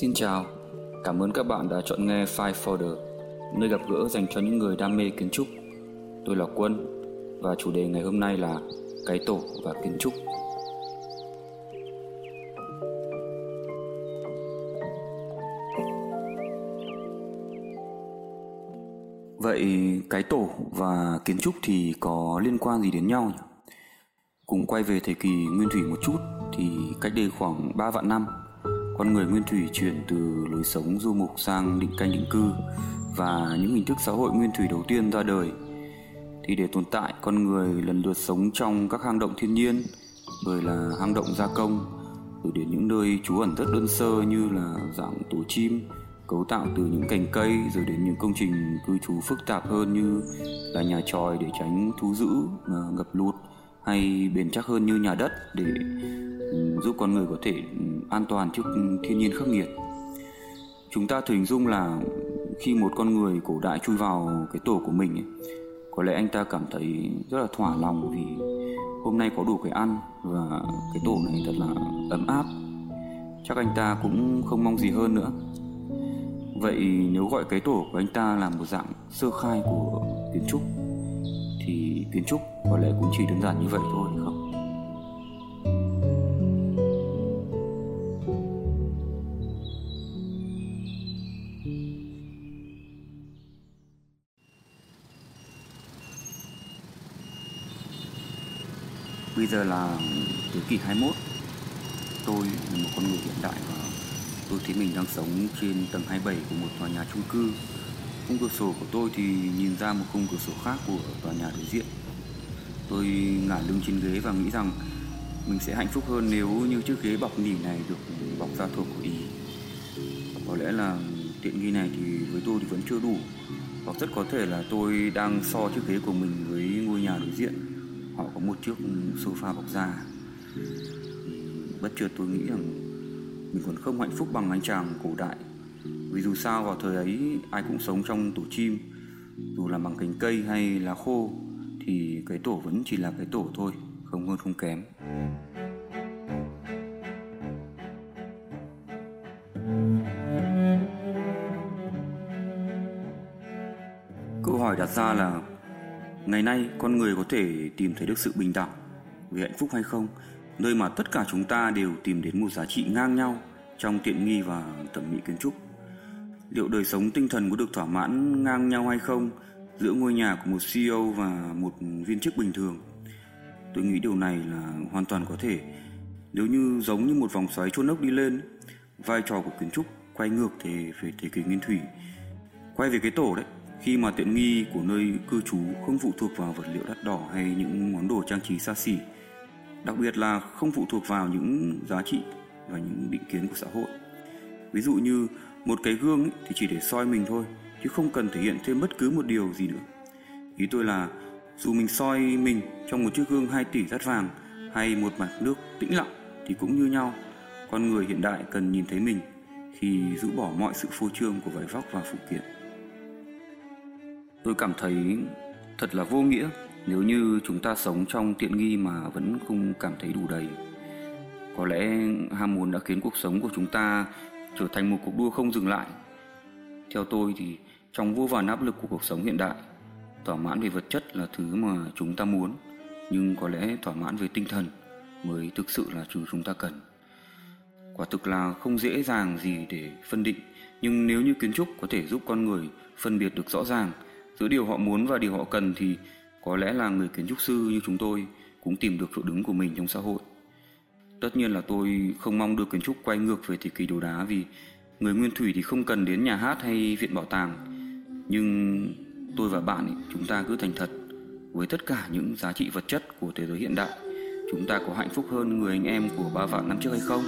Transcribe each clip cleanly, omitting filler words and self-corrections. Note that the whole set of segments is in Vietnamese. Xin chào, cảm ơn các bạn đã chọn nghe File Folder, nơi gặp gỡ dành cho những người đam mê kiến trúc. Tôi là Quân và chủ đề ngày hôm nay là cái tổ và kiến trúc. Vậy cái tổ và kiến trúc thì có liên quan gì đến nhau nhỉ? Cùng quay về thời kỳ nguyên thủy một chút thì cách đây khoảng 3 vạn năm, con người nguyên thủy chuyển từ lối sống du mục sang định canh định cư và những hình thức xã hội nguyên thủy đầu tiên ra đời. Thì để tồn tại, con người lần lượt sống trong các hang động thiên nhiên, rồi là hang động gia công, rồi đến những nơi trú ẩn rất đơn sơ như là dạng tổ chim, cấu tạo từ những cành cây, rồi đến những công trình cư trú phức tạp hơn như là nhà chòi để tránh thú dữ, ngập lụt, hay bền chắc hơn như nhà đất để giúp con người có thể an toàn trước thiên nhiên khắc nghiệt. Chúng ta thử hình dung là khi một con người cổ đại chui vào cái tổ của mình ấy, có lẽ anh ta cảm thấy rất là thỏa lòng vì hôm nay có đủ cái ăn và cái tổ này thật là ấm áp. Chắc anh ta cũng không mong gì hơn nữa. Vậy nếu gọi cái tổ của anh ta là một dạng sơ khai của kiến trúc thì kiến trúc có lẽ cũng chỉ đơn giản như vậy thôi, đúng không? Bây giờ là thế kỷ 21, tôi là một con người hiện đại và tôi thấy mình đang sống trên tầng 27 của một tòa nhà chung cư. Khung cửa sổ của tôi thì nhìn ra một khung cửa sổ khác của tòa nhà đối diện. Tôi ngả lưng trên ghế và nghĩ rằng mình sẽ hạnh phúc hơn nếu như chiếc ghế bọc nỉ này được bọc da thổ của Ý. Có lẽ là tiện nghi này thì với tôi thì vẫn chưa đủ, hoặc rất có thể là tôi đang so chiếc ghế của mình với ngôi nhà đối diện. Họ có một chiếc sofa bọc da. Bất chợt tôi nghĩ rằng mình còn không hạnh phúc bằng anh chàng cổ đại, vì dù sao vào thời ấy ai cũng sống trong tổ chim. Dù là bằng cành cây hay lá khô thì cái tổ vẫn chỉ là cái tổ thôi, không hơn không kém. Câu hỏi đặt ra là ngày nay con người có thể tìm thấy được sự bình đẳng về hạnh phúc hay không, nơi mà tất cả chúng ta đều tìm đến một giá trị ngang nhau trong tiện nghi và thẩm mỹ kiến trúc. Liệu đời sống tinh thần có được thỏa mãn ngang nhau hay không giữa ngôi nhà của một CEO và một viên chức bình thường? Tôi nghĩ điều này là hoàn toàn có thể. Nếu như giống như một vòng xoáy chôn ốc đi lên, vai trò của kiến trúc quay ngược về thế kỷ nguyên thủy, quay về cái tổ đấy. Khi mà tiện nghi của nơi cư trú không phụ thuộc vào vật liệu đắt đỏ hay những món đồ trang trí xa xỉ, đặc biệt là không phụ thuộc vào những giá trị và những định kiến của xã hội. Ví dụ như một cái gương ấy thì chỉ để soi mình thôi, chứ không cần thể hiện thêm bất cứ một điều gì nữa. Ý tôi là dù mình soi mình trong một chiếc gương 2 tỷ dát vàng hay một mặt nước tĩnh lặng thì cũng như nhau. Con người hiện đại cần nhìn thấy mình khi rũ bỏ mọi sự phô trương của vải vóc và phụ kiện. Tôi cảm thấy thật là vô nghĩa nếu như chúng ta sống trong tiện nghi mà vẫn không cảm thấy đủ đầy. Có lẽ ham muốn đã khiến cuộc sống của chúng ta trở thành một cuộc đua không dừng lại. Theo tôi thì trong vô vàn áp lực của cuộc sống hiện đại, thỏa mãn về vật chất là thứ mà chúng ta muốn, nhưng có lẽ thỏa mãn về tinh thần mới thực sự là thứ chúng ta cần. Quả thực là không dễ dàng gì để phân định, nhưng nếu như kiến trúc có thể giúp con người phân biệt được rõ ràng giữa điều họ muốn và điều họ cần thì có lẽ là người kiến trúc sư như chúng tôi cũng tìm được chỗ đứng của mình trong xã hội. Tất nhiên là tôi không mong được kiến trúc quay ngược về thời kỳ đồ đá, vì người nguyên thủy thì không cần đến nhà hát hay viện bảo tàng. Nhưng tôi và bạn ấy, chúng ta cứ thành thật với tất cả những giá trị vật chất của thế giới hiện đại. Chúng ta có hạnh phúc hơn người anh em của 3 vạn năm trước hay không?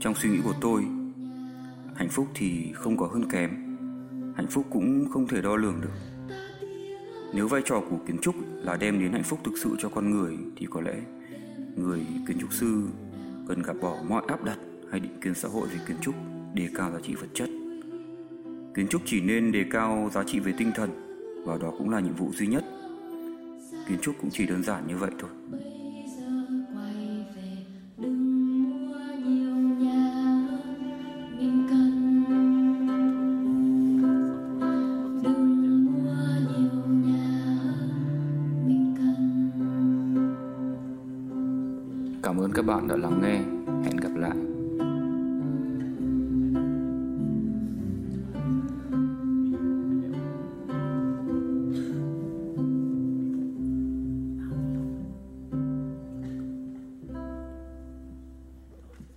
Trong suy nghĩ của tôi, hạnh phúc thì không có hơn kém, hạnh phúc cũng không thể đo lường được. Nếu vai trò của kiến trúc là đem đến hạnh phúc thực sự cho con người thì có lẽ Người kiến trúc sư cần gạt bỏ mọi áp đặt hay định kiến xã hội về kiến trúc, đề cao giá trị vật chất. Kiến trúc chỉ nên đề cao giá trị về tinh thần, và đó cũng là nhiệm vụ duy nhất. Kiến trúc cũng chỉ đơn giản như vậy thôi. Cảm ơn các bạn đã lắng nghe. Hẹn gặp lại.